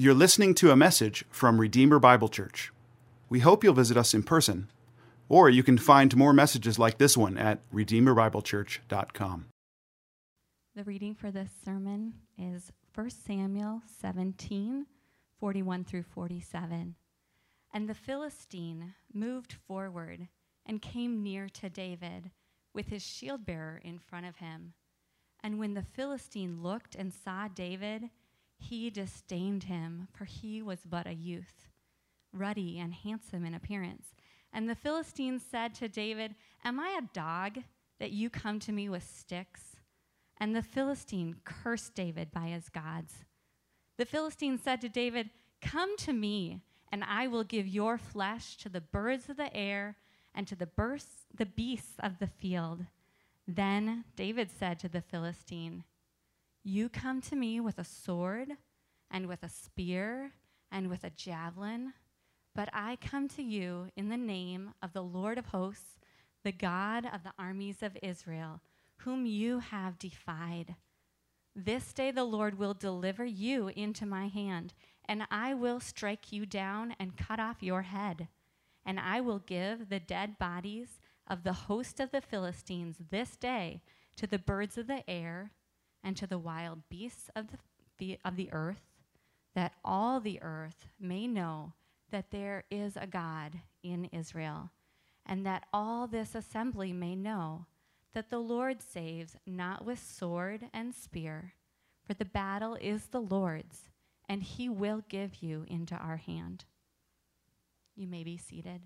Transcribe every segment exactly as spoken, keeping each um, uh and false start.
You're listening to a message from Redeemer Bible Church. We hope you'll visit us in person, or you can find more messages like this one at redeemer bible church dot com. The reading for this sermon is First Samuel seventeen, forty-one through forty-seven. And the Philistine moved forward and came near to David with his shield-bearer in front of him. And when the Philistine looked and saw David, he disdained him, for he was but a youth, ruddy and handsome in appearance. And the Philistine said to David, "Am I a dog that you come to me with sticks?" And the Philistine cursed David by his gods. The Philistine said to David, "Come to me, and I will give your flesh to the birds of the air and to the bursts, the beasts of the field." Then David said to the Philistine, "You come to me with a sword and with a spear and with a javelin, but I come to you in the name of the Lord of hosts, the God of the armies of Israel, whom you have defied. This day the Lord will deliver you into my hand, and I will strike you down and cut off your head. And I will give the dead bodies of the host of the Philistines this day to the birds of the air and to the wild beasts of the, the, of the earth, that all the earth may know that there is a God in Israel, and that all this assembly may know that the Lord saves not with sword and spear, for the battle is the Lord's, and he will give you into our hand." You may be seated.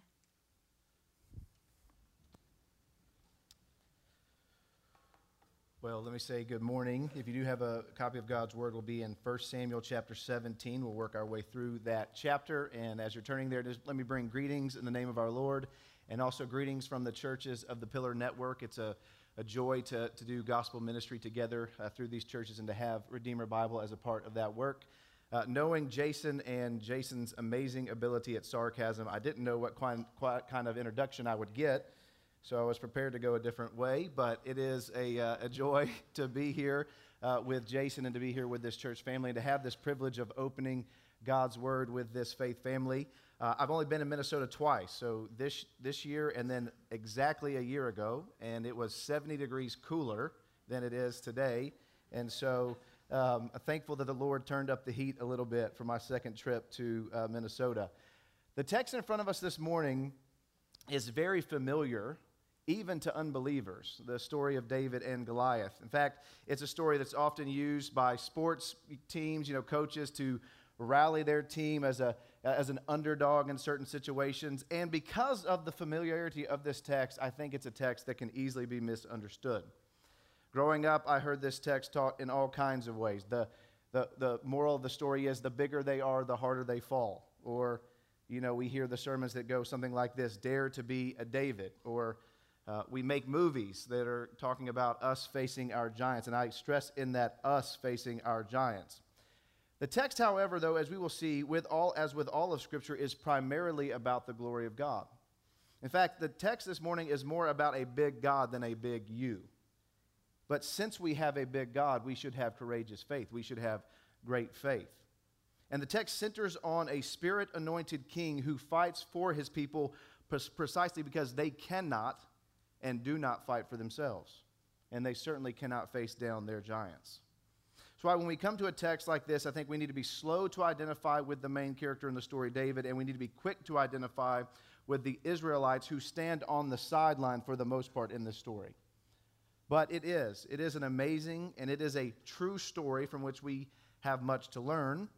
Well, let me say good morning. If you do have a copy of God's Word, we'll be in First Samuel chapter seventeen. We'll work our way through that chapter. And as you're turning there, just let me bring greetings in the name of our Lord, and also greetings from the churches of the Pillar Network. It's a, a joy to, to do gospel ministry together uh, through these churches and to have Redeemer Bible as a part of that work. Uh, knowing Jason and Jason's amazing ability at sarcasm, I didn't know what quite, quite kind of introduction I would get. So I was prepared to go a different way, but it is a, uh, a joy to be here uh, with Jason and to be here with this church family and to have this privilege of opening God's Word with this faith family. Uh, I've only been in Minnesota twice, so this this year and then exactly a year ago, and it was seventy degrees cooler than it is today. And so um, I'm thankful that the Lord turned up the heat a little bit for my second trip to uh, Minnesota. The text in front of us this morning is very familiar, even to unbelievers, the story of David and Goliath. In fact, it's a story that's often used by sports teams, you know, coaches to rally their team as a as an underdog in certain situations. And because of the familiarity of this text, I think it's a text that can easily be misunderstood. Growing up, I heard this text taught in all kinds of ways. The the the moral of the story is the bigger they are, the harder they fall. Or, you know, we hear the sermons that go something like this: "Dare to be a David," or Uh, we make movies that are talking about us facing our giants, and I stress in that us facing our giants. The text, however, though, as we will see, with all as with all of Scripture, is primarily about the glory of God. In fact, the text this morning is more about a big God than a big you. But since we have a big God, we should have courageous faith. We should have great faith. And the text centers on a spirit-anointed king who fights for his people precisely because they cannot and do not fight for themselves, and they certainly cannot face down their giants. So when we come to a text like this, I think we need to be slow to identify with the main character in the story, David, and we need to be quick to identify with the Israelites who stand on the sideline for the most part in this story. But it is, it is an amazing and it is a true story from which we have much to learn,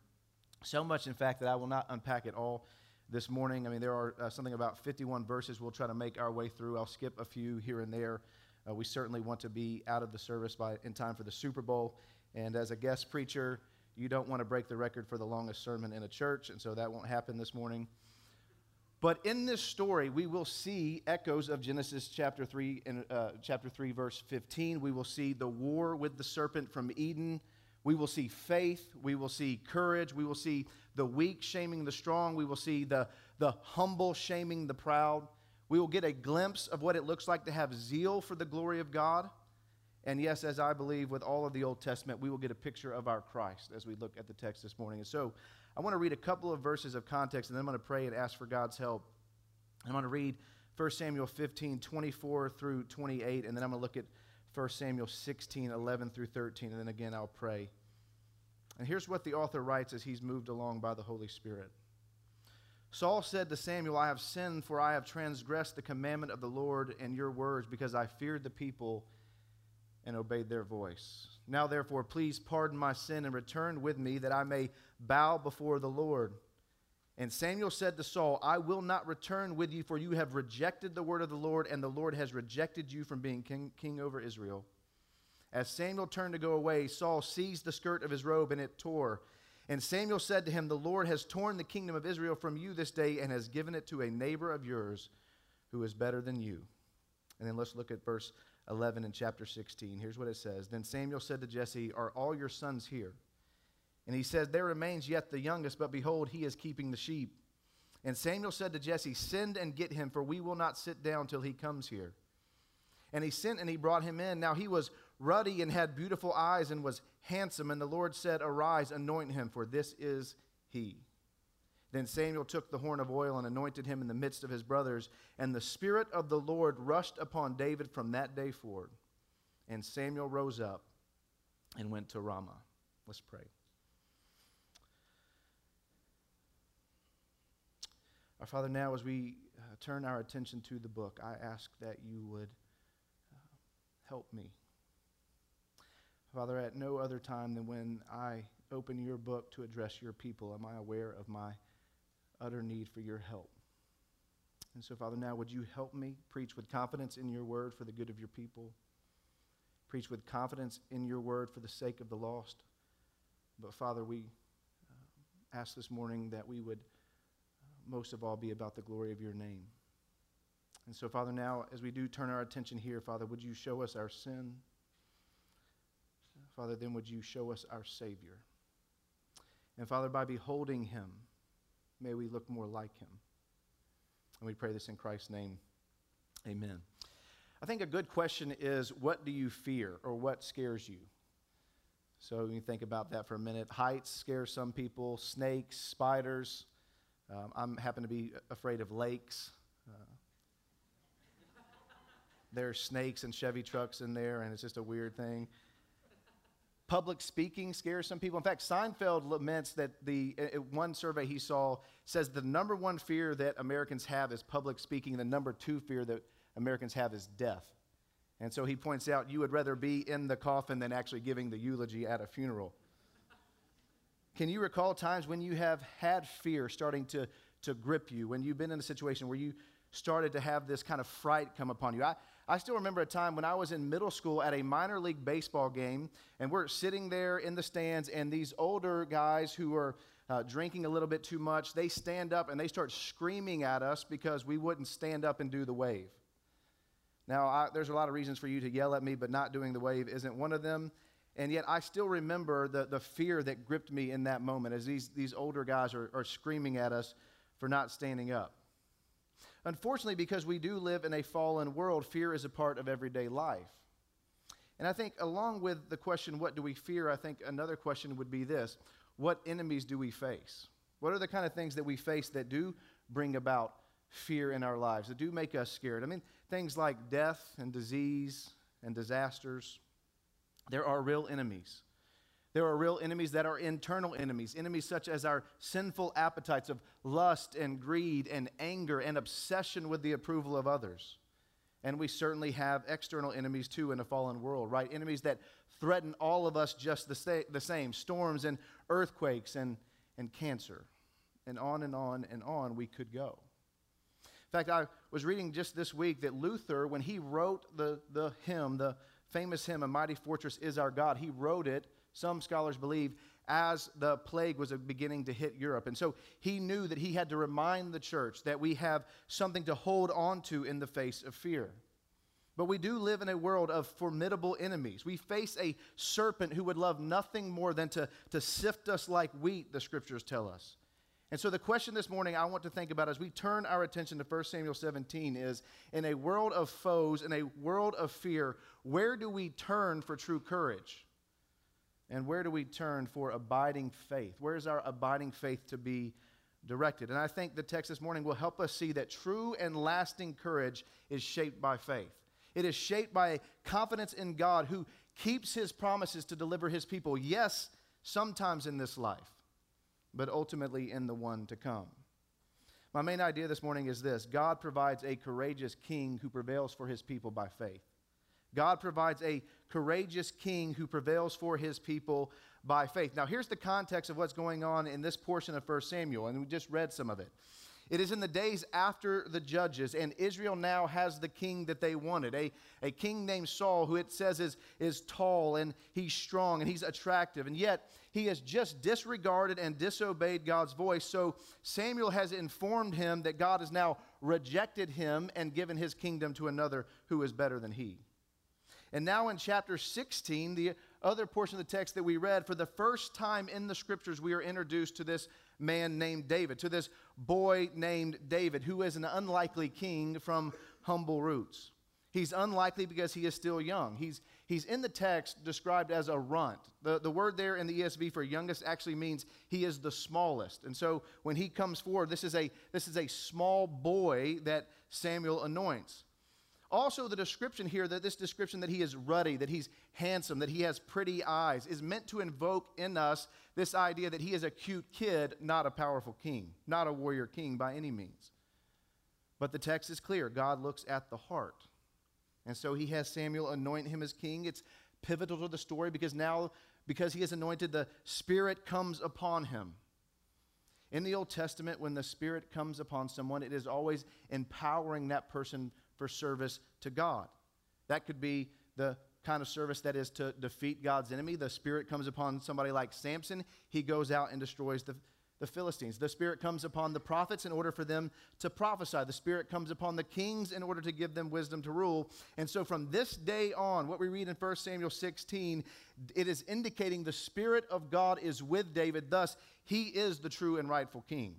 so much, in fact, that I will not unpack it all this morning. I mean, there are uh, something about fifty-one verses we'll try to make our way through. I'll skip a few here and there. Uh, we certainly want to be out of the service by in time for the Super Bowl. And as a guest preacher, you don't want to break the record for the longest sermon in a church, and so that won't happen this morning. But in this story, we will see echoes of Genesis chapter three, and uh, chapter three, verse fifteen. We will see the war with the serpent from Eden. We will see faith. We will see courage. We will see the weak shaming the strong. We will see the, the humble shaming the proud. We will get a glimpse of what it looks like to have zeal for the glory of God. And yes, as I believe with all of the Old Testament, we will get a picture of our Christ as we look at the text this morning. And so I want to read a couple of verses of context, and then I'm going to pray and ask for God's help. I'm going to read First Samuel fifteen, twenty-four through twenty-eight, and then I'm going to look at First Samuel sixteen, eleven through thirteen, and then again I'll pray. And here's what the author writes as he's moved along by the Holy Spirit. Saul said to Samuel, I have sinned, for I have transgressed the commandment of the Lord and your words, because I feared the people and obeyed their voice. Now therefore, please pardon my sin and return with me, that I may bow before the Lord. And Samuel said to Saul, I will not return with you, for you have rejected the word of the Lord, and the Lord has rejected you from being king, king over Israel. As Samuel turned to go away, Saul seized the skirt of his robe, and it tore. And Samuel said to him, the Lord has torn the kingdom of Israel from you this day, and has given it to a neighbor of yours who is better than you. And then let's look at verse eleven in chapter sixteen. Here's what it says. Then Samuel said to Jesse, are all your sons here? And he said, there remains yet the youngest, but behold, he is keeping the sheep. And Samuel said to Jesse, send and get him, for we will not sit down till he comes here. And he sent and he brought him in. Now he was ruddy and had beautiful eyes and was handsome. And the Lord said, arise, anoint him, for this is he. Then Samuel took the horn of oil and anointed him in the midst of his brothers. And the Spirit of the Lord rushed upon David from that day forward. And Samuel rose up and went to Ramah. Let's pray. Our Father, now as we uh, turn our attention to the book, I ask that you would uh, help me. Father, at no other time than when I open your book to address your people, am I aware of my utter need for your help. And so, Father, now would you help me preach with confidence in your word for the good of your people, preach with confidence in your word for the sake of the lost. But, Father, we uh, ask this morning that we would most of all be about the glory of your name. And so, Father, now as we do turn our attention here, Father, would you show us our sin? Father, then would you show us our Savior? And, Father, by beholding him, may we look more like him. And we pray this in Christ's name. Amen. I think a good question is, what do you fear, or what scares you? So you think about that for a minute. Heights scare some people, snakes, spiders. Um, I happen to be afraid of lakes. Uh, there's snakes and Chevy trucks in there, and it's just a weird thing. Public speaking scares some people. In fact, Seinfeld laments that the uh, one survey he saw says the number one fear that Americans have is public speaking, and the number two fear that Americans have is death. And so he points out you would rather be in the coffin than actually giving the eulogy at a funeral. Can you recall times when you have had fear starting to, to grip you, when you've been in a situation where you started to have this kind of fright come upon you? I, I still remember a time when I was in middle school at a minor league baseball game, and we're sitting there in the stands, and these older guys who are uh, drinking a little bit too much, they stand up and they start screaming at us because we wouldn't stand up and do the wave. Now, I, there's a lot of reasons for you to yell at me, but not doing the wave isn't one of them. And yet I still remember the, the fear that gripped me in that moment as these, these older guys are, are screaming at us for not standing up. Unfortunately, because we do live in a fallen world, fear is a part of everyday life. And I think along with the question, what do we fear, I think another question would be this: what enemies do we face? What are the kind of things that we face that do bring about fear in our lives, that do make us scared? I mean, things like death and disease and disasters. There are real enemies. There are real enemies that are internal enemies, enemies such as our sinful appetites of lust and greed and anger and obsession with the approval of others. And we certainly have external enemies too in a fallen world, right? Enemies that threaten all of us just the, sa- the same, storms and earthquakes and, and cancer. And on and on and on we could go. In fact, I was reading just this week that Luther, when he wrote the, the hymn, the famous hymn, A Mighty Fortress is Our God, he wrote it, some scholars believe, as the plague was beginning to hit Europe. And so he knew that he had to remind the church that we have something to hold on to in the face of fear. But we do live in a world of formidable enemies. We face a serpent who would love nothing more than to, to sift us like wheat, the scriptures tell us. And so the question this morning I want to think about as we turn our attention to First Samuel seventeen is, in a world of foes, in a world of fear, where do we turn for true courage? And where do we turn for abiding faith? Where is our abiding faith to be directed? And I think the text this morning will help us see that true and lasting courage is shaped by faith. It is shaped by confidence in God who keeps his promises to deliver his people. Yes, sometimes in this life, but ultimately in the one to come. My main idea this morning is this: God provides a courageous king who prevails for his people by faith. God provides a courageous king who prevails for his people by faith. Now, here's the context of what's going on in this portion of First Samuel, and we just read some of it. It is in the days after the judges, and Israel now has the king that they wanted, a, a king named Saul, who it says is, is tall, and he's strong, and he's attractive, and yet he has just disregarded and disobeyed God's voice, so Samuel has informed him that God has now rejected him and given his kingdom to another who is better than he. And now in chapter sixteen, the other portion of the text that we read, for the first time in the scriptures, we are introduced to this man named David, to this boy named David, who is an unlikely king from humble roots. He's unlikely because he is still young. He's, he's in the text described as a runt. The, the word there in the E S V for youngest actually means he is the smallest. And so when he comes forward, this is a, this is a small boy that Samuel anoints. Also, the description here, that this description that he is ruddy, that he's handsome, that he has pretty eyes, is meant to invoke in us this idea that he is a cute kid, not a powerful king, not a warrior king by any means. But the text is clear. God looks at the heart. And so he has Samuel anoint him as king. It's pivotal to the story because now, because he is anointed, the Spirit comes upon him. In the Old Testament, when the Spirit comes upon someone, it is always empowering that person for service to God. That could be the kind of service that is to defeat God's enemy. The Spirit comes upon somebody like Samson. He goes out and destroys the, the Philistines. The Spirit comes upon the prophets in order for them to prophesy. The Spirit comes upon the kings in order to give them wisdom to rule. And so from this day on, what we read in First Samuel sixteen, it is indicating the Spirit of God is with David. Thus, he is the true and rightful king.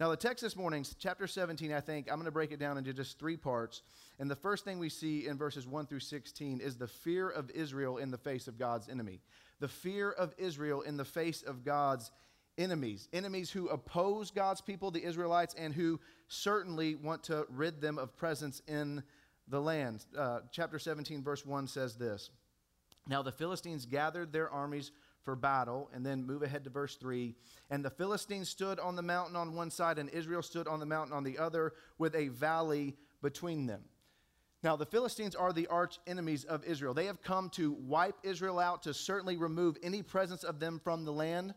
Now, the text this morning, chapter seventeen, I think, I'm going to break it down into just three parts. And the first thing we see in verses one through sixteen is the fear of Israel in the face of God's enemy. The fear of Israel in the face of God's enemies. Enemies who oppose God's people, the Israelites, and who certainly want to rid them of presence in the land. Uh, chapter seventeen, verse one says this: Now the Philistines gathered their armies for battle. And then move ahead to verse three. And the Philistines stood on the mountain on one side, and Israel stood on the mountain on the other, with a valley between them. Now, the Philistines are the arch enemies of Israel. They have come to wipe Israel out, to certainly remove any presence of them from the land.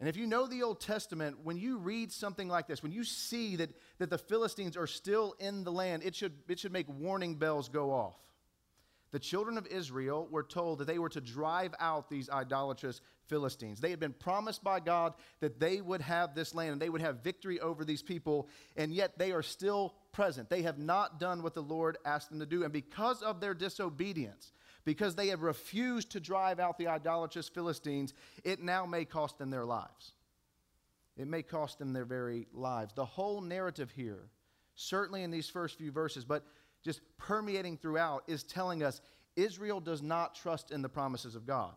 And if you know the Old Testament, when you read something like this, when you see that, that the Philistines are still in the land, it should, it should make warning bells go off. The children of Israel were told that they were to drive out these idolatrous Philistines. They had been promised by God that they would have this land and they would have victory over these people, and yet they are still present. They have not done what the Lord asked them to do, and because of their disobedience, because they have refused to drive out the idolatrous Philistines, it now may cost them their lives. It may cost them their very lives. The whole narrative here, certainly in these first few verses, but just permeating throughout, is telling us Israel does not trust in the promises of God,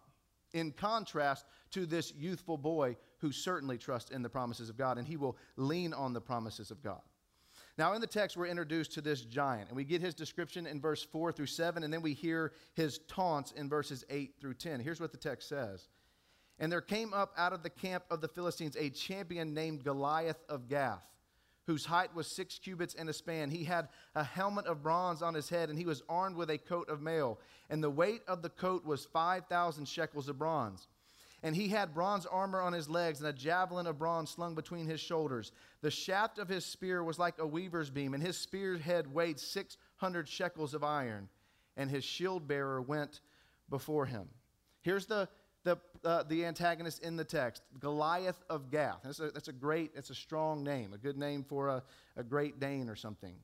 in contrast to this youthful boy who certainly trusts in the promises of God, and he will lean on the promises of God. Now, in the text, we're introduced to this giant, and we get his description in verse four through seven, and then we hear his taunts in verses eight through ten. Here's what the text says. And there came up out of the camp of the Philistines a champion named Goliath of Gath, whose height was six cubits and a span. He had a helmet of bronze on his head, and he was armed with a coat of mail. And the weight of the coat was five thousand shekels of bronze. And he had bronze armor on his legs, and a javelin of bronze slung between his shoulders. The shaft of his spear was like a weaver's beam, and his spear's head weighed six hundred shekels of iron. And his shield bearer went before him. Here's the the, uh, the antagonist in the text, Goliath of Gath. That's a, that's a great, that's a strong name, a good name for a, a Great Dane or something.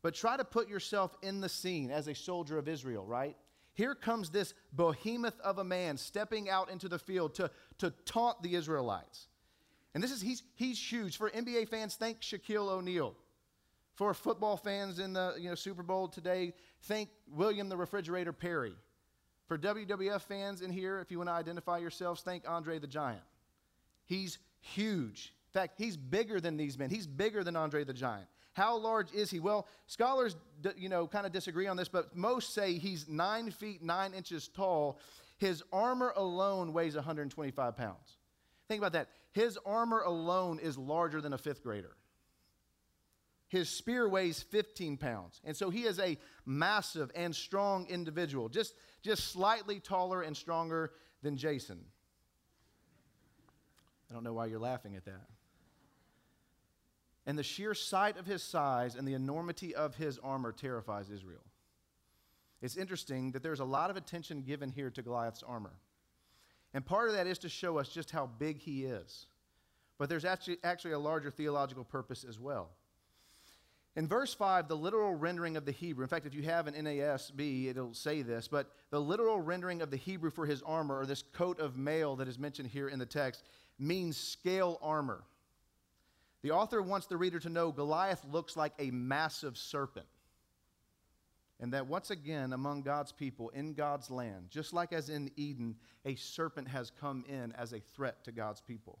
But try to put yourself in the scene as a soldier of Israel, right? Here comes this behemoth of a man stepping out into the field to, to taunt the Israelites. And this is, he's, he's huge. For N B A fans, thank Shaquille O'Neal. For football fans in the you know, Super Bowl today, thank William the Refrigerator Perry. For W W F fans in here, if you want to identify yourselves, thank Andre the Giant. He's huge. In fact, he's bigger than these men. He's bigger than Andre the Giant. How large is he? Well, scholars, you know, kind of disagree on this, but most say he's nine feet, nine inches tall. His armor alone weighs one hundred twenty-five pounds. Think about that. His armor alone is larger than a fifth grader. His spear weighs fifteen pounds. And so he is a massive and strong individual, just, just slightly taller and stronger than Jason. I don't know why you're laughing at that. And the sheer sight of his size and the enormity of his armor terrifies Israel. It's interesting that there's a lot of attention given here to Goliath's armor. And part of that is to show us just how big he is. But there's actually, actually a larger theological purpose as well. In verse five, the literal rendering of the Hebrew, in fact, if you have an N A S B, it'll say this, but the literal rendering of the Hebrew for his armor, or this coat of mail that is mentioned here in the text, means scale armor. The author wants the reader to know Goliath looks like a massive serpent. And that once again, among God's people, in God's land, just like as in Eden, a serpent has come in as a threat to God's people.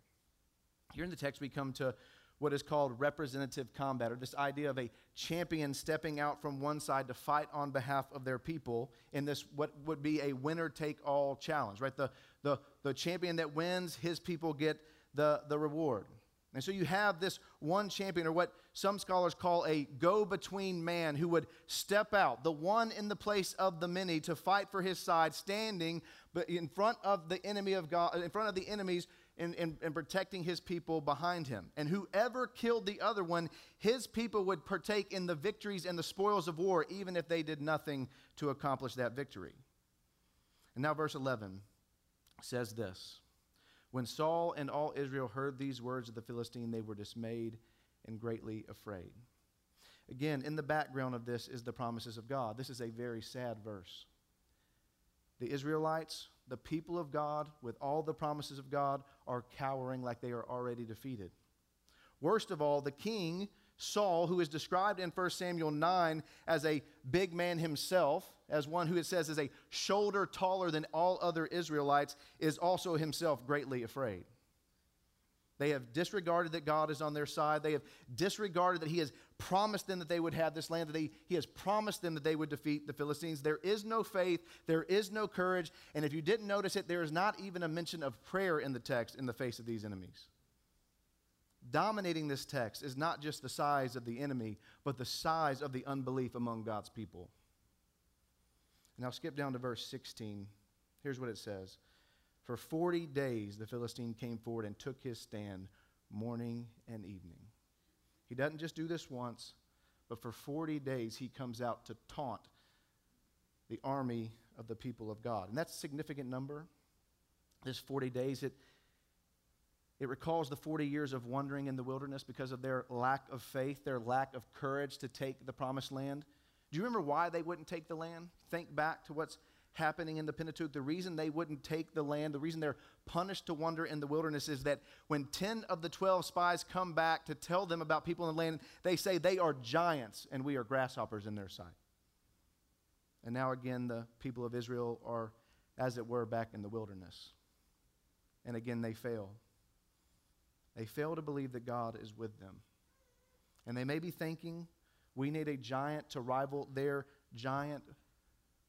Here in the text, we come to what is called representative combat, or this idea of a champion stepping out from one side to fight on behalf of their people in this what would be a winner-take-all challenge, right? The, the, the champion that wins, his people get the, the reward. And so you have this one champion, or what some scholars call a go-between man, who would step out, the one in the place of the many, to fight for his side, standing in front of the enemy of God, in front of the enemies, And, and, and protecting his people behind him. And whoever killed the other one, his people would partake in the victories and the spoils of war, even if they did nothing to accomplish that victory. And now verse eleven says this. When Saul and all Israel heard these words of the Philistine, they were dismayed and greatly afraid. Again, in the background of this is the promises of God. This is a very sad verse. The Israelites, the people of God, with all the promises of God, are cowering like they are already defeated. Worst of all, the king, Saul, who is described in First Samuel nine as a big man himself, as one who it says is a shoulder taller than all other Israelites, is also himself greatly afraid. They have disregarded that God is on their side. They have disregarded that he has promised them that they would have this land, that they, he has promised them that they would defeat the Philistines. There is no faith. There is no courage. And if you didn't notice it, there is not even a mention of prayer in the text in the face of these enemies. Dominating this text is not just the size of the enemy, but the size of the unbelief among God's people. And I'll skip down to verse sixteen. Here's what it says. For forty days, the Philistine came forward and took his stand morning and evening. He doesn't just do this once, but for forty days, he comes out to taunt the army of the people of God. And that's a significant number. This forty days, it, it recalls the forty years of wandering in the wilderness because of their lack of faith, their lack of courage to take the promised land. Do you remember why they wouldn't take the land? Think back to what's happening in the Pentateuch. The reason they wouldn't take the land, the reason they're punished to wander in the wilderness, is that when ten of the twelve spies come back to tell them about people in the land, they say they are giants and we are grasshoppers in their sight. And now again, the people of Israel are, as it were, back in the wilderness. And again, they fail. They fail to believe that God is with them. And they may be thinking, we need a giant to rival their giant.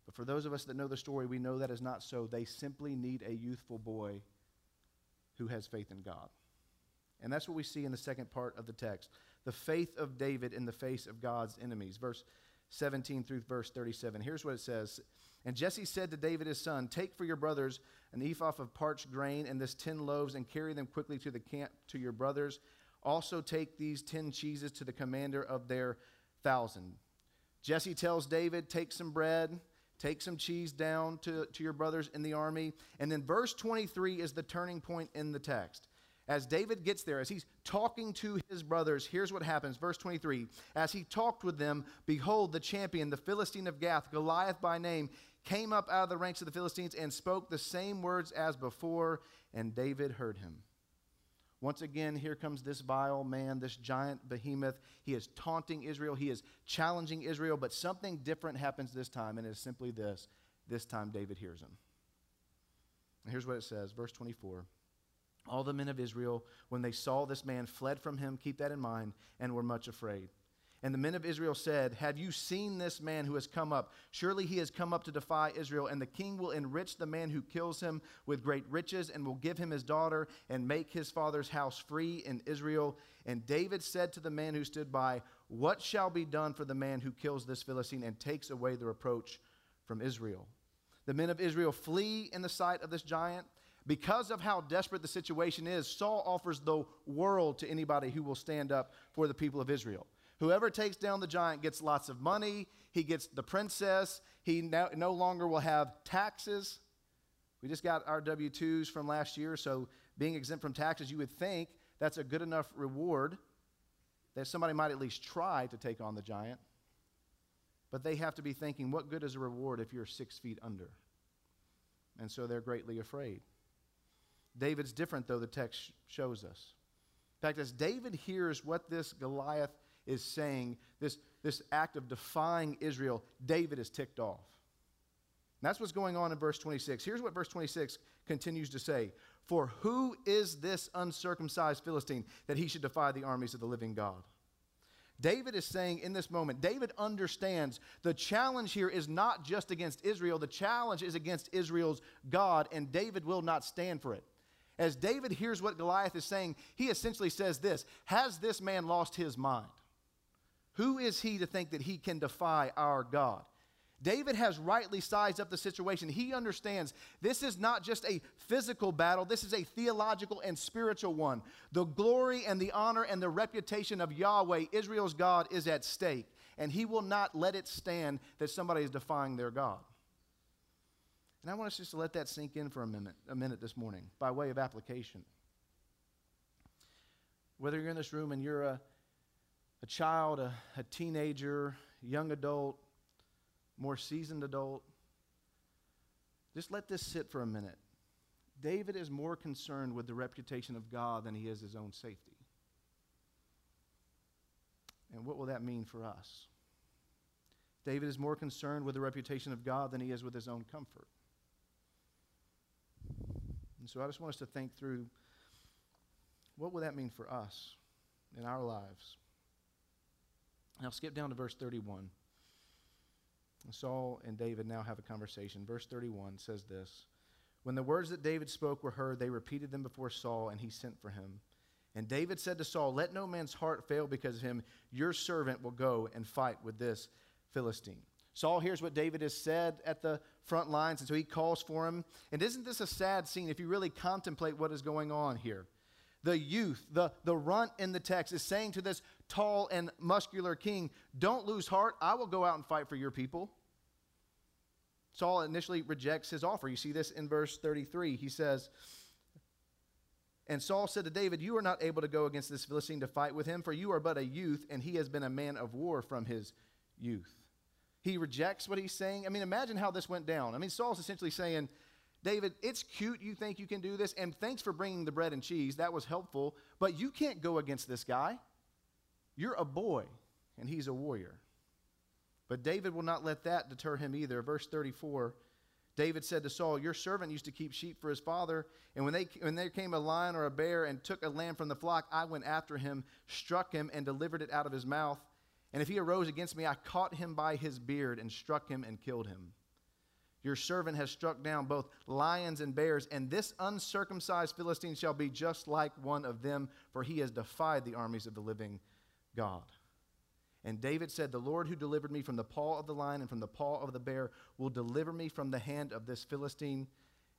But for those of us that know the story, we know that is not so. They simply need a youthful boy who has faith in God. And that's what we see in the second part of the text. The faith of David in the face of God's enemies. Verse seventeen through verse thirty-seven. Here's what it says. And Jesse said to David his son, "Take for your brothers an ephah of parched grain and this ten loaves and carry them quickly to the camp to your brothers. Also take these ten cheeses to the commander of their thousand." Jesse tells David, take some bread. Take some cheese down to, to your brothers in the army. And then verse twenty-three is the turning point in the text. As David gets there, as he's talking to his brothers, here's what happens. Verse twenty-three, as he talked with them, behold, the champion, the Philistine of Gath, Goliath by name, came up out of the ranks of the Philistines and spoke the same words as before, and David heard him. Once again, here comes this vile man, this giant behemoth. He is taunting Israel. He is challenging Israel, but something different happens this time, and it is simply this. This time David hears him. And here's what it says, verse twenty-four. All the men of Israel, when they saw this man, fled from him, keep that in mind, and were much afraid. And the men of Israel said, have you seen this man who has come up? Surely he has come up to defy Israel, and the king will enrich the man who kills him with great riches, and will give him his daughter, and make his father's house free in Israel. And David said to the man who stood by, what shall be done for the man who kills this Philistine and takes away the reproach from Israel? The men of Israel flee in the sight of this giant. Because of how desperate the situation is, Saul offers the world to anybody who will stand up for the people of Israel. Whoever takes down the giant gets lots of money. He gets the princess. He no, no longer will have taxes. We just got our W twos from last year, so being exempt from taxes, you would think that's a good enough reward that somebody might at least try to take on the giant. But they have to be thinking, what good is a reward if you're six feet under? And so they're greatly afraid. David's different, though, the text shows us. In fact, as David hears what this Goliath is saying, this, this act of defying Israel, David is ticked off. And that's what's going on in verse twenty-six. Here's what verse twenty-six continues to say. For who is this uncircumcised Philistine that he should defy the armies of the living God? David is saying in this moment, David understands the challenge here is not just against Israel. The challenge is against Israel's God, and David will not stand for it. As David hears what Goliath is saying, he essentially says this, has this man lost his mind? Who is he to think that he can defy our God? David has rightly sized up the situation. He understands this is not just a physical battle. This is a theological and spiritual one. The glory and the honor and the reputation of Yahweh, Israel's God, is at stake. And he will not let it stand that somebody is defying their God. And I want us just to let that sink in for a minute, a minute this morning by way of application. Whether you're in this room and you're a A child, a, a teenager, young adult, more seasoned adult. Just let this sit for a minute. David is more concerned with the reputation of God than he is his own safety. And what will that mean for us? David is more concerned with the reputation of God than he is with his own comfort. And so I just want us to think through, what will that mean for us in our lives? Now skip down to verse thirty-one. Saul and David now have a conversation. Verse thirty-one says this. When the words that David spoke were heard, they repeated them before Saul, and he sent for him. And David said to Saul, let no man's heart fail because of him. Your servant will go and fight with this Philistine. Saul hears what David has said at the front lines, and so he calls for him. And isn't this a sad scene if you really contemplate what is going on here? The youth, the, the runt in the text is saying to this tall and muscular king, don't lose heart. I will go out and fight for your people. Saul initially rejects his offer. You see this in verse thirty-three. He says, and Saul said to David, you are not able to go against this Philistine to fight with him, for you are but a youth, and he has been a man of war from his youth. He rejects what he's saying. I mean, imagine how this went down. I mean, Saul's essentially saying, David, it's cute you think you can do this, and thanks for bringing the bread and cheese. That was helpful, but you can't go against this guy. You're a boy, and he's a warrior. But David will not let that deter him either. Verse thirty-four, David said to Saul, your servant used to keep sheep for his father, and when, they, when there came a lion or a bear and took a lamb from the flock, I went after him, struck him, and delivered it out of his mouth. And if he arose against me, I caught him by his beard and struck him and killed him. Your servant has struck down both lions and bears, and this uncircumcised Philistine shall be just like one of them, for he has defied the armies of the living God. And David said, the Lord who delivered me from the paw of the lion and from the paw of the bear will deliver me from the hand of this Philistine.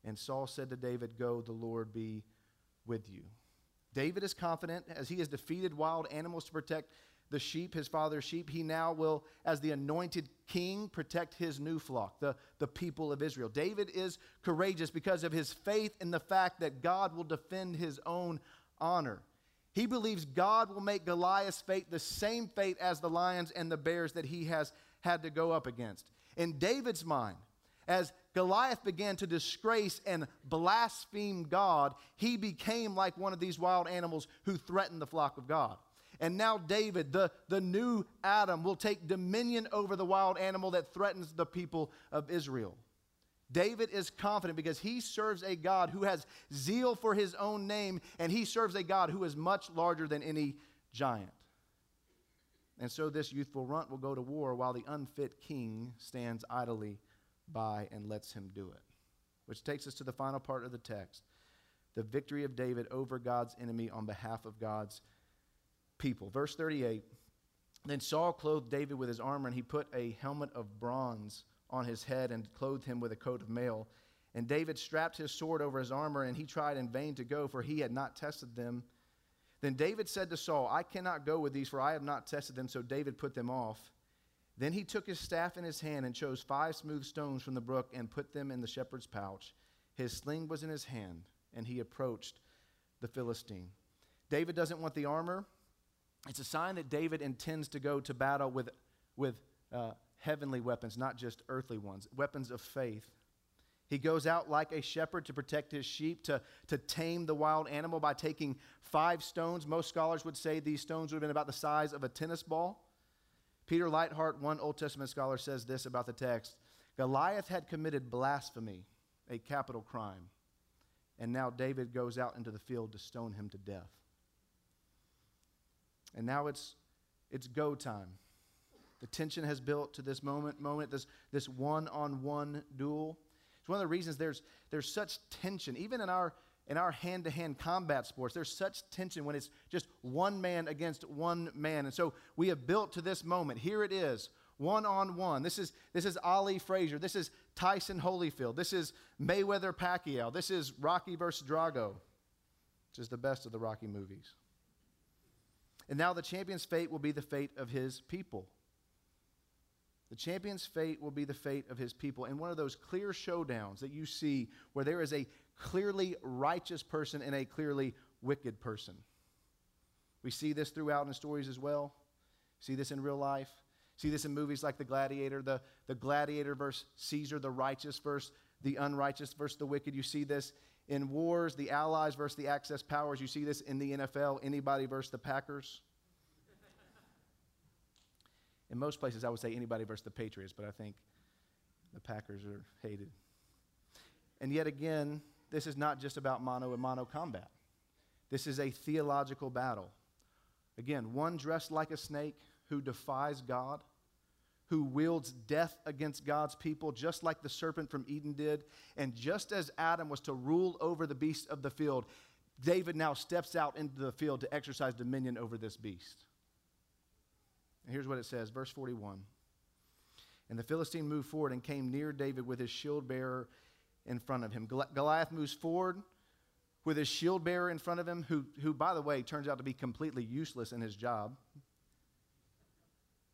And Saul said to David, go, the Lord be with you. David is confident as he has defeated wild animals to protect the sheep, his father's sheep. He now will, as the anointed king, protect his new flock, the, the people of Israel. David is courageous because of his faith in the fact that God will defend his own honor. He believes God will make Goliath's fate the same fate as the lions and the bears that he has had to go up against. In David's mind, as Goliath began to disgrace and blaspheme God, he became like one of these wild animals who threatened the flock of God. And now David, the, the new Adam, will take dominion over the wild animal that threatens the people of Israel. David is confident because he serves a God who has zeal for his own name, and he serves a God who is much larger than any giant. And so this youthful runt will go to war while the unfit king stands idly by and lets him do it. Which takes us to the final part of the text, the victory of David over God's enemy on behalf of God's people. Verse thirty-eight, then Saul clothed David with his armor, and he put a helmet of bronze on his head and clothed him with a coat of mail. And David strapped his sword over his armor, and he tried in vain to go, for he had not tested them. Then David said to Saul, I cannot go with these, for I have not tested them. So David put them off. Then he took his staff in his hand and chose five smooth stones from the brook and put them in the shepherd's pouch. His sling was in his hand, and he approached the Philistine. David doesn't want the armor. It's a sign that David intends to go to battle with, with uh, heavenly weapons, not just earthly ones, weapons of faith. He goes out like a shepherd to protect his sheep, to, to tame the wild animal by taking five stones. Most scholars would say these stones would have been about the size of a tennis ball. Peter Lightheart, one Old Testament scholar, says this about the text. Goliath had committed blasphemy, a capital crime, and now David goes out into the field to stone him to death. And now it's, it's go time. The tension has built to this moment, moment this, this one-on-one duel. It's one of the reasons there's, there's such tension, even in our, in our hand-to-hand combat sports. There's such tension when it's just one man against one man. And so we have built to this moment. Here it is, one-on-one. This is, this is Ali Frazier. This is Tyson Holyfield. This is Mayweather Pacquiao. This is Rocky versus Drago, which is the best of the Rocky movies. And now the champion's fate will be the fate of his people. The champion's fate will be the fate of his people. And one of those clear showdowns that you see where there is a clearly righteous person and a clearly wicked person. We see this throughout in stories as well. See this in real life. See this in movies like The Gladiator, the, the gladiator versus Caesar, the righteous versus the unrighteous versus the wicked. You see this in wars, the allies versus the access powers. You see this in the N F L, anybody versus the Packers. In most places, I would say anybody versus the Patriots, but I think the Packers are hated. And yet again, this is not just about mano and mano combat. This is a theological battle. Again, one dressed like a snake who defies God, who wields death against God's people, just like the serpent from Eden did. And just as Adam was to rule over the beast of the field, David now steps out into the field to exercise dominion over this beast. And here's what it says, verse forty-one. And the Philistine moved forward and came near David with his shield bearer in front of him. Goliath moves forward with his shield bearer in front of him, who, who, by the way, turns out to be completely useless in his job.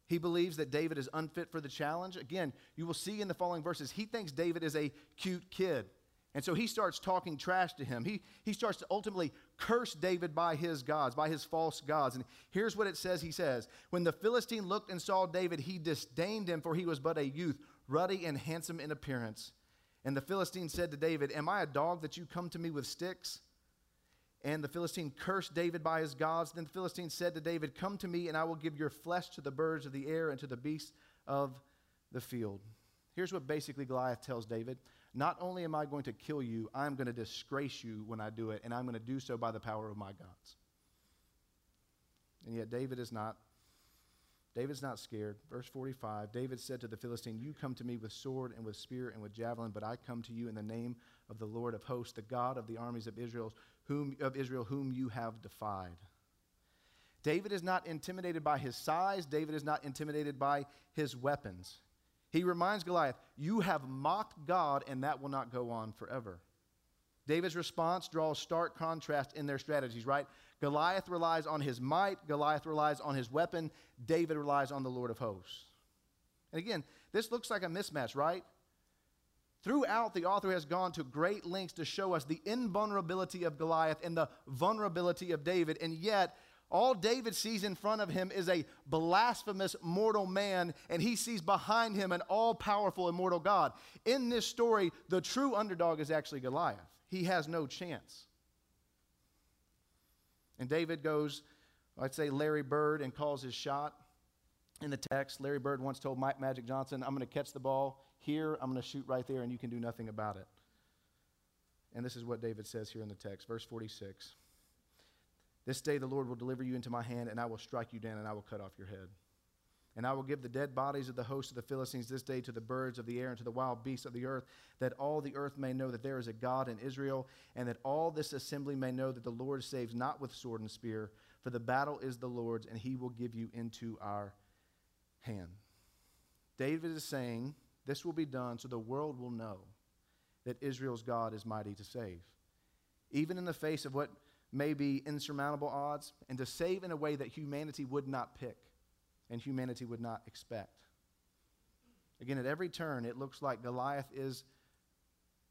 He believes that David is unfit for the challenge. Again, you will see in the following verses, he thinks David is a cute kid. And so he starts talking trash to him. He, he starts to ultimately curse David by his gods, by his false gods. And here's what it says he says. When the Philistine looked and saw David, he disdained him, for he was but a youth, ruddy and handsome in appearance. And the Philistine said to David, am I a dog that you come to me with sticks? And the Philistine cursed David by his gods. Then the Philistine said to David, come to me, and I will give your flesh to the birds of the air and to the beasts of the field. Here's what basically Goliath tells David. Not only am I going to kill you, I'm going to disgrace you when I do it, and I'm going to do so by the power of my gods. And yet David is not. David's not scared. Verse forty-five, David said to the Philistine, you come to me with sword and with spear and with javelin, but I come to you in the name of the Lord of hosts, the God of the armies of Israel, whom, of Israel, whom you have defied. David is not intimidated by his size. David is not intimidated by his weapons. He reminds Goliath, you have mocked God, and that will not go on forever. David's response draws stark contrast in their strategies, right? Goliath relies on his might. Goliath relies on his weapon. David relies on the Lord of hosts. And again, this looks like a mismatch, right? Throughout, the author has gone to great lengths to show us the invulnerability of Goliath and the vulnerability of David. And yet, all David sees in front of him is a blasphemous mortal man, and he sees behind him an all-powerful immortal God. In this story, the true underdog is actually Goliath. He has no chance. And David goes, I'd say Larry Bird, and calls his shot. In the text, Larry Bird once told Mike Magic Johnson, I'm going to catch the ball here, I'm going to shoot right there, and you can do nothing about it. And this is what David says here in the text, verse forty-six. This day the Lord will deliver you into my hand, and I will strike you down, and I will cut off your head. And I will give the dead bodies of the host of the Philistines this day to the birds of the air and to the wild beasts of the earth, that all the earth may know that there is a God in Israel, and that all this assembly may know that the Lord saves not with sword and spear, for the battle is the Lord's, and he will give you into our hand. David is saying, this will be done so the world will know that Israel's God is mighty to save. Even in the face of what may be insurmountable odds, and to save in a way that humanity would not pick and humanity would not expect. Again, at every turn, it looks like Goliath is,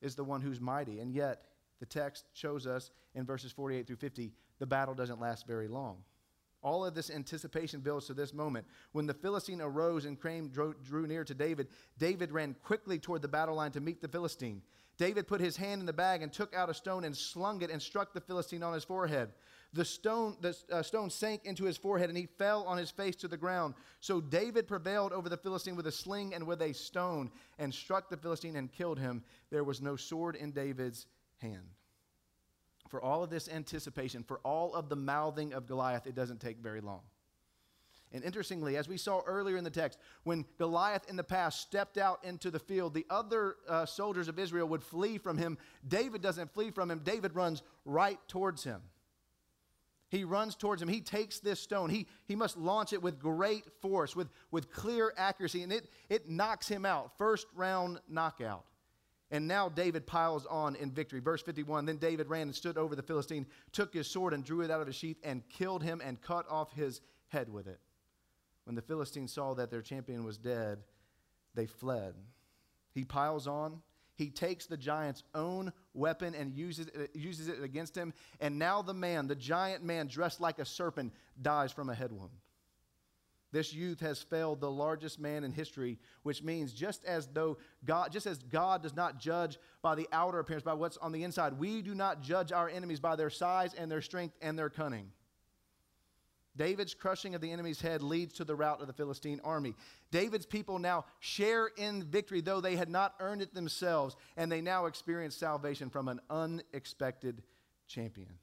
is the one who's mighty, and yet the text shows us in verses forty-eight through fifty, the battle doesn't last very long. All of this anticipation builds to this moment. When the Philistine arose and came, drew, drew near to David, David ran quickly toward the battle line to meet the Philistine. David put his hand in the bag and took out a stone and slung it and struck the Philistine on his forehead. The stone, the uh, stone sank into his forehead, and he fell on his face to the ground. So David prevailed over the Philistine with a sling and with a stone and struck the Philistine and killed him. There was no sword in David's hand. For all of this anticipation, for all of the mouthing of Goliath, it doesn't take very long. And interestingly, as we saw earlier in the text, when Goliath in the past stepped out into the field, the other uh, soldiers of Israel would flee from him. David doesn't flee from him. David runs right towards him. He runs towards him. He takes this stone. He, he must launch it with great force, with, with clear accuracy, and it, it knocks him out. First round knockout. And now David piles on in victory. Verse fifty-one, then David ran and stood over the Philistine, took his sword and drew it out of his sheath and killed him and cut off his head with it. When the Philistines saw that their champion was dead, they fled. He piles on. He takes the giant's own weapon and uses it, uses it against him. And now the man, the giant man dressed like a serpent, dies from a head wound. This youth has failed the largest man in history, which means just as though God, just as God does not judge by the outer appearance, by what's on the inside, we do not judge our enemies by their size and their strength and their cunning. David's crushing of the enemy's head leads to the rout of the Philistine army. David's people now share in victory, though they had not earned it themselves, and they now experience salvation from an unexpected champion.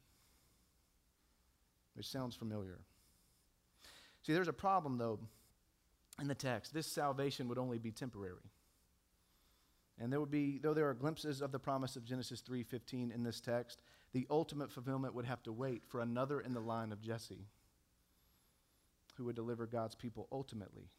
Which sounds familiar. See, there's a problem, though, in the text. This salvation would only be temporary. And there would be, though there are glimpses of the promise of Genesis three fifteen in this text, the ultimate fulfillment would have to wait for another in the line of Jesse, who would deliver God's people ultimately.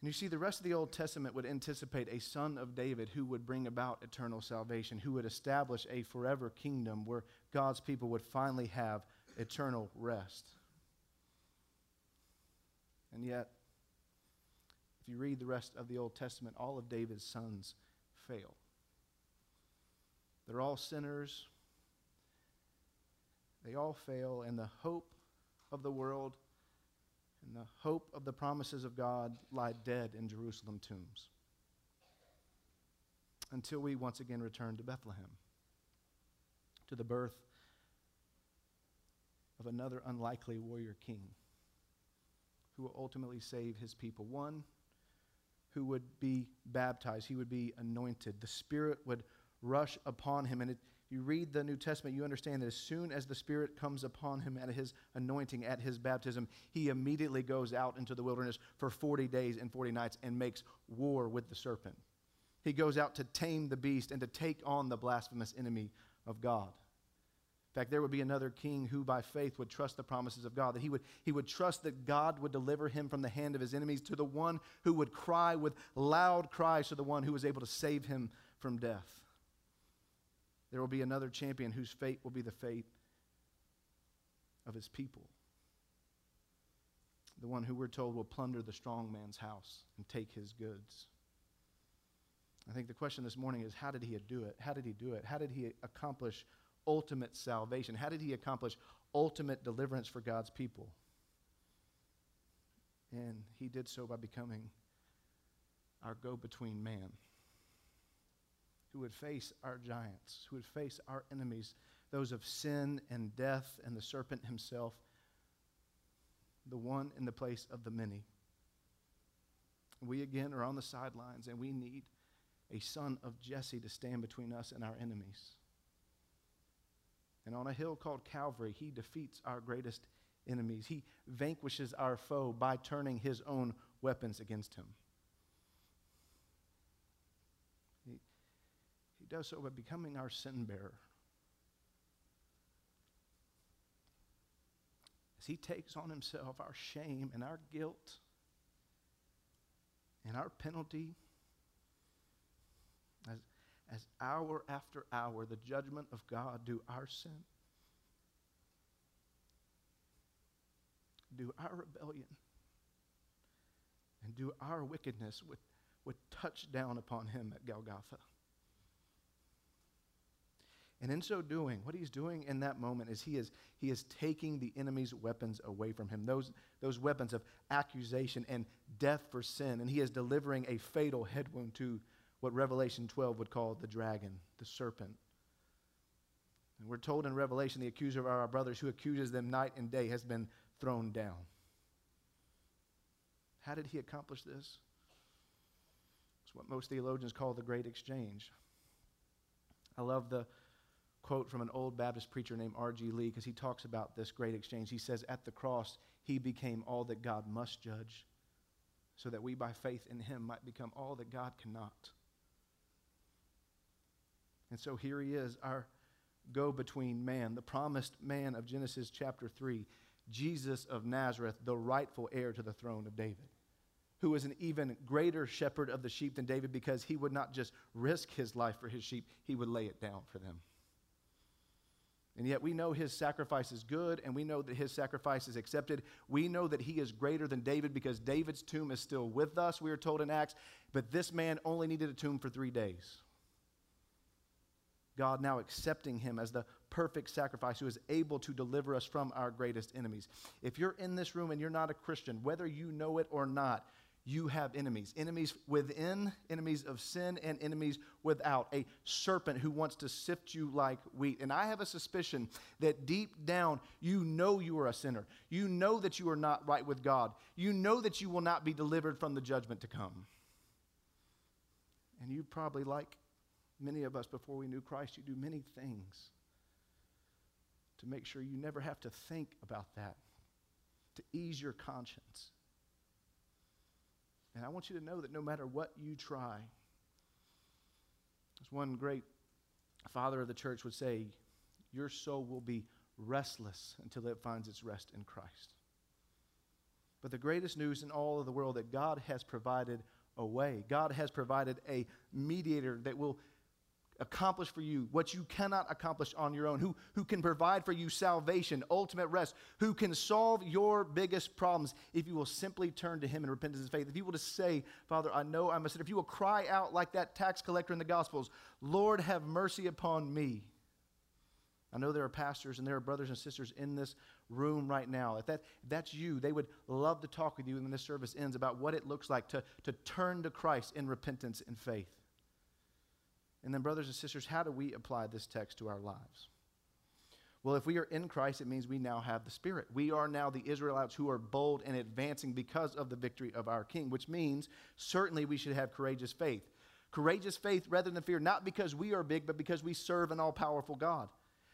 And you see, the rest of the Old Testament would anticipate a son of David who would bring about eternal salvation, who would establish a forever kingdom where God's people would finally have eternal rest. And yet, if you read the rest of the Old Testament, all of David's sons fail. They're all sinners. They all fail, and the hope of the world and the hope of the promises of God lie dead in Jerusalem tombs until we once again return to Bethlehem, to the birth of another unlikely warrior king who will ultimately save his people. One who would be baptized. He would be anointed. The Spirit would rush upon him. And it, if you read the New Testament, you understand that as soon as the Spirit comes upon him at his anointing, at his baptism, he immediately goes out into the wilderness for forty days and forty nights and makes war with the serpent. He goes out to tame the beast and to take on the blasphemous enemy of God. In fact, there would be another king who by faith would trust the promises of God, that he would, he would trust that God would deliver him from the hand of his enemies to the one who would cry with loud cries to the one who was able to save him from death. There will be another champion whose fate will be the fate of his people. The one who we're told will plunder the strong man's house and take his goods. I think the question this morning is, how did he do it? How did he do it? How did he accomplish ultimate salvation? How did he accomplish ultimate deliverance for God's people? And he did so by becoming our go-between man, who would face our giants, who would face our enemies, those of sin and death and the serpent himself, the one in the place of the many. We again are on the sidelines, and we need a son of Jesse to stand between us and our enemies. And on a hill called Calvary, he defeats our greatest enemies. He vanquishes our foe by turning his own weapons against him. He, he does so by becoming our sin bearer. As he takes on himself our shame and our guilt and our penalty, As, as hour after hour, the judgment of God, do our sin, do our rebellion, and do our wickedness would, would touch down upon him at Golgotha. And in so doing, what he's doing in that moment is he is, he is taking the enemy's weapons away from him, those, those weapons of accusation and death for sin, and he is delivering a fatal head wound to what Revelation twelve would call the dragon, the serpent. And we're told in Revelation, the accuser of our brothers, who accuses them night and day, has been thrown down. How did he accomplish this? It's what most theologians call the great exchange. I love the quote from an old Baptist preacher named R G Lee, because he talks about this great exchange. He says, at the cross, he became all that God must judge, so that we by faith in him might become all that God cannot. And so here he is, our go-between man, the promised man of Genesis chapter three, Jesus of Nazareth, the rightful heir to the throne of David, who is an even greater shepherd of the sheep than David, because he would not just risk his life for his sheep, he would lay it down for them. And yet we know his sacrifice is good, and we know that his sacrifice is accepted. We know that he is greater than David, because David's tomb is still with us, we are told in Acts. But this man only needed a tomb for three days. God now accepting him as the perfect sacrifice who is able to deliver us from our greatest enemies. If you're in this room and you're not a Christian, whether you know it or not, you have enemies, enemies within, enemies of sin, and enemies without, a serpent who wants to sift you like wheat. And I have a suspicion that deep down, you know you are a sinner. You know that you are not right with God. You know that you will not be delivered from the judgment to come. And you probably, like many of us before we knew Christ, you do many things to make sure you never have to think about that, to ease your conscience. And I want you to know that no matter what you try, as one great father of the church would say, your soul will be restless until it finds its rest in Christ. But the greatest news in all of the world, that God has provided a way. God has provided a mediator that will accomplish for you what you cannot accomplish on your own, who, who can provide for you salvation, ultimate rest, who can solve your biggest problems if you will simply turn to him in repentance and faith. If you will just say, Father, I know I'm a sinner. If you will cry out like that tax collector in the Gospels, Lord, have mercy upon me. I know there are pastors and there are brothers and sisters in this room right now. If that, if that's you, they would love to talk with you when this service ends about what it looks like to, to turn to Christ in repentance and faith. And then, brothers and sisters, how do we apply this text to our lives? Well, if we are in Christ, it means we now have the Spirit. We are now the Israelites who are bold and advancing because of the victory of our King, which means certainly we should have courageous faith. Courageous faith rather than fear, not because we are big, but because we serve an all-powerful God.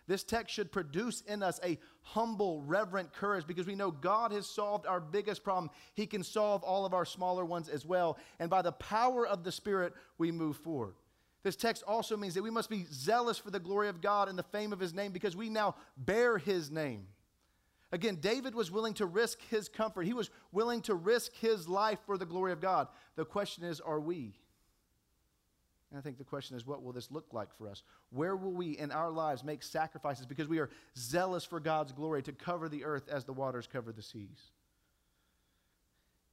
This text should produce in us a humble, reverent courage, because we know God has solved our biggest problem. He can solve all of our smaller ones as well. And by the power of the Spirit, we move forward. This text also means that we must be zealous for the glory of God and the fame of his name, because we now bear his name. Again, David was willing to risk his comfort. He was willing to risk his life for the glory of God. The question is, are we? And I think the question is, what will this look like for us? Where will we in our lives make sacrifices because we are zealous for God's glory to cover the earth as the waters cover the seas?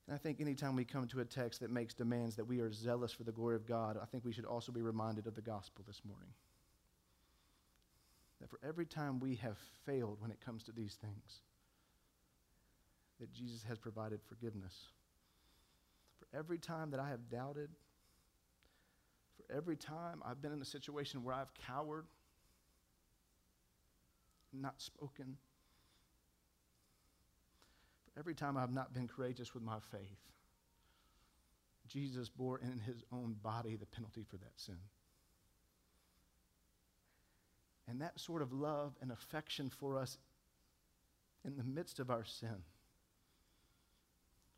And I think anytime we come to a text that makes demands that we are zealous for the glory of God, I think we should also be reminded of the gospel this morning. That for every time we have failed when it comes to these things, that Jesus has provided forgiveness. For every time that I have doubted, for every time I've been in a situation where I've cowered, not spoken, for every time I've not been courageous with my faith, Jesus bore in his own body the penalty for that sin. And that sort of love and affection for us in the midst of our sin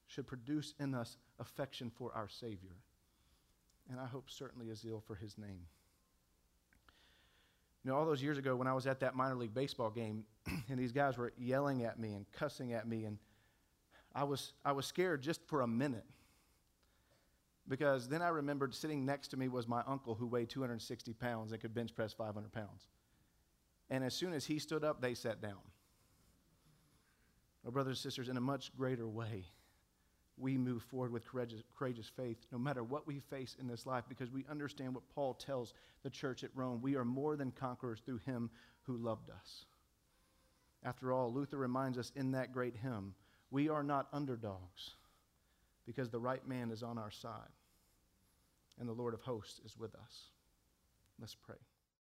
should produce in us affection for our Savior. And I hope certainly a zeal for his name. You know, all those years ago when I was at that minor league baseball game and these guys were yelling at me and cussing at me, and I was, I was scared just for a minute, because then I remembered sitting next to me was my uncle who weighed two hundred sixty pounds and could bench press five hundred pounds. And as soon as he stood up, they sat down. Oh, brothers and sisters, in a much greater way, we move forward with courageous, courageous faith no matter what we face in this life, because we understand what Paul tells the church at Rome. We are more than conquerors through him who loved us. After all, Luther reminds us in that great hymn, we are not underdogs because the right man is on our side and the Lord of hosts is with us. Let's pray.